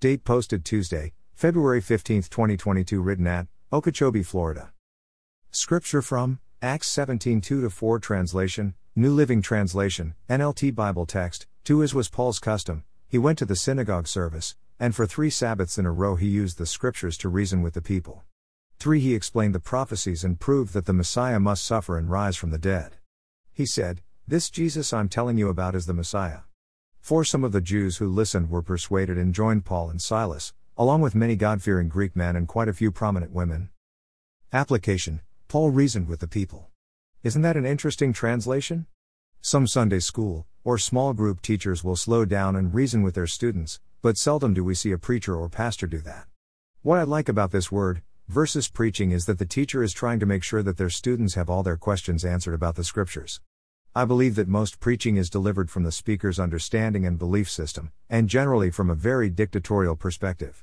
Date posted Tuesday, February 15, 2022. Written at Okeechobee, Florida. Scripture from Acts 17:2-4. Translation, New Living Translation, NLT. Bible text, "To as was Paul's custom, he went to the synagogue service, and for 3 Sabbaths in a row he used the scriptures to reason with the people. 3 He explained the prophecies and proved that the Messiah must suffer and rise from the dead. He said, 'This Jesus I'm telling you about is the Messiah.' 4 Some of the Jews who listened were persuaded and joined Paul and Silas, along with many God-fearing Greek men and quite a few prominent women." Application: Paul reasoned with the people. Isn't that an interesting translation? Some Sunday school or small group teachers will slow down and reason with their students, but seldom do we see a preacher or pastor do that. What I like about this word, versus preaching, is that the teacher is trying to make sure that their students have all their questions answered about the scriptures. I believe that most preaching is delivered from the speaker's understanding and belief system, and generally from a very dictatorial perspective.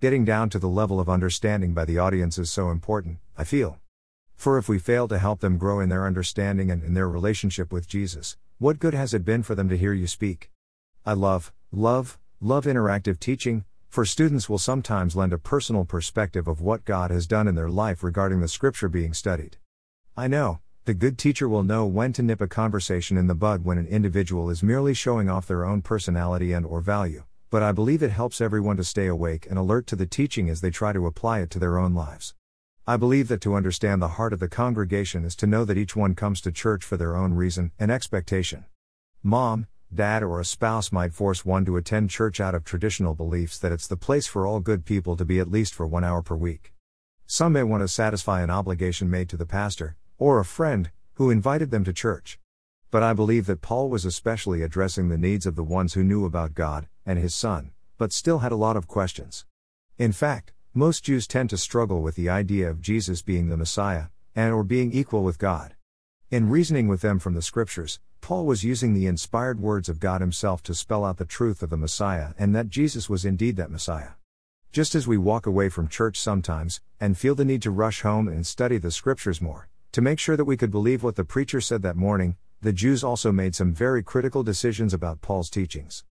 Getting down to the level of understanding by the audience is so important, I feel. For if we fail to help them grow in their understanding and in their relationship with Jesus, what good has it been for them to hear you speak? I love interactive teaching, for students will sometimes lend a personal perspective of what God has done in their life regarding the scripture being studied. I know, the good teacher will know when to nip a conversation in the bud when an individual is merely showing off their own personality and/or value, but I believe it helps everyone to stay awake and alert to the teaching as they try to apply it to their own lives. I believe that to understand the heart of the congregation is to know that each one comes to church for their own reason and expectation. Mom, dad, or a spouse might force one to attend church out of traditional beliefs that it's the place for all good people to be at least for 1 hour per week. Some may want to satisfy an obligation made to the pastor, or a friend, who invited them to church. But I believe that Paul was especially addressing the needs of the ones who knew about God and his Son, but still had a lot of questions. In fact, most Jews tend to struggle with the idea of Jesus being the Messiah, and/or being equal with God. In reasoning with them from the Scriptures, Paul was using the inspired words of God himself to spell out the truth of the Messiah and that Jesus was indeed that Messiah. Just as we walk away from church sometimes, and feel the need to rush home and study the Scriptures more, to make sure that we could believe what the preacher said that morning, the Jews also made some very critical decisions about Paul's teachings.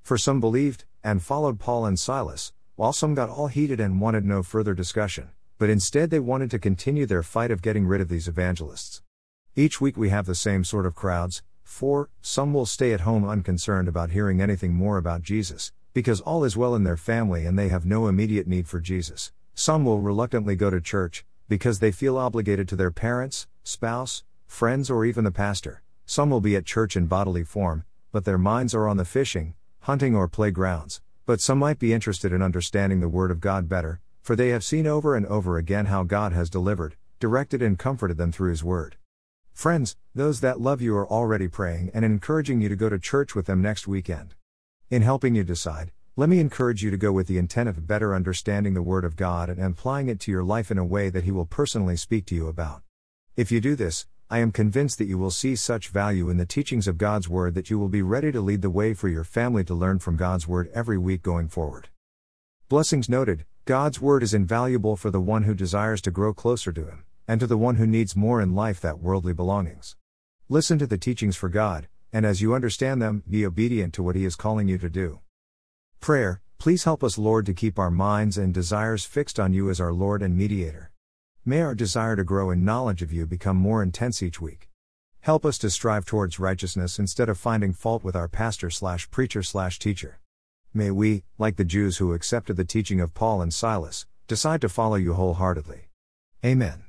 For some believed, and followed Paul and Silas, while some got all heated and wanted no further discussion, but instead they wanted to continue their fight of getting rid of these evangelists. Each week we have the same sort of crowds, for some will stay at home unconcerned about hearing anything more about Jesus, because all is well in their family and they have no immediate need for Jesus. Some will reluctantly go to church, because they feel obligated to their parents, spouse, friends, or even the pastor. Some will be at church in bodily form, but their minds are on the fishing, hunting, or playgrounds. But some might be interested in understanding the Word of God better, for they have seen over and over again how God has delivered, directed, and comforted them through His Word. Friends, those that love you are already praying and encouraging you to go to church with them next weekend. In helping you decide, let me encourage you to go with the intent of better understanding the Word of God and applying it to your life in a way that He will personally speak to you about. If you do this, I am convinced that you will see such value in the teachings of God's Word that you will be ready to lead the way for your family to learn from God's Word every week going forward. Blessings noted, God's Word is invaluable for the one who desires to grow closer to Him, and to the one who needs more in life than worldly belongings. Listen to the teachings for God, and as you understand them, be obedient to what He is calling you to do. Prayer: Please help us, Lord, to keep our minds and desires fixed on You as our Lord and Mediator. May our desire to grow in knowledge of You become more intense each week. Help us to strive towards righteousness instead of finding fault with our pastor/preacher/teacher. May we, like the Jews who accepted the teaching of Paul and Silas, decide to follow You wholeheartedly. Amen.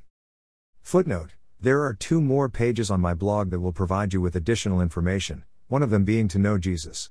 Footnote: There are 2 more pages on my blog that will provide you with additional information, one of them being To Know Jesus.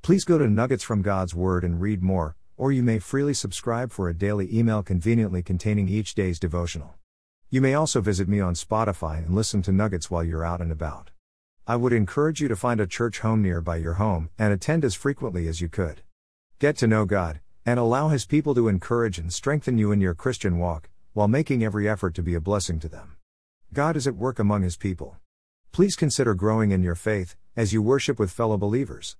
please go to Nuggets from God's Word and read more, or you may freely subscribe for a daily email conveniently containing each day's devotional. You may also visit me on Spotify and listen to Nuggets while you're out and about. I would encourage you to find a church home nearby your home and attend as frequently as you could. Get to know God, and allow His people to encourage and strengthen you in your Christian walk, while making every effort to be a blessing to them. God is at work among His people. Please consider growing in your faith, as you worship with fellow believers.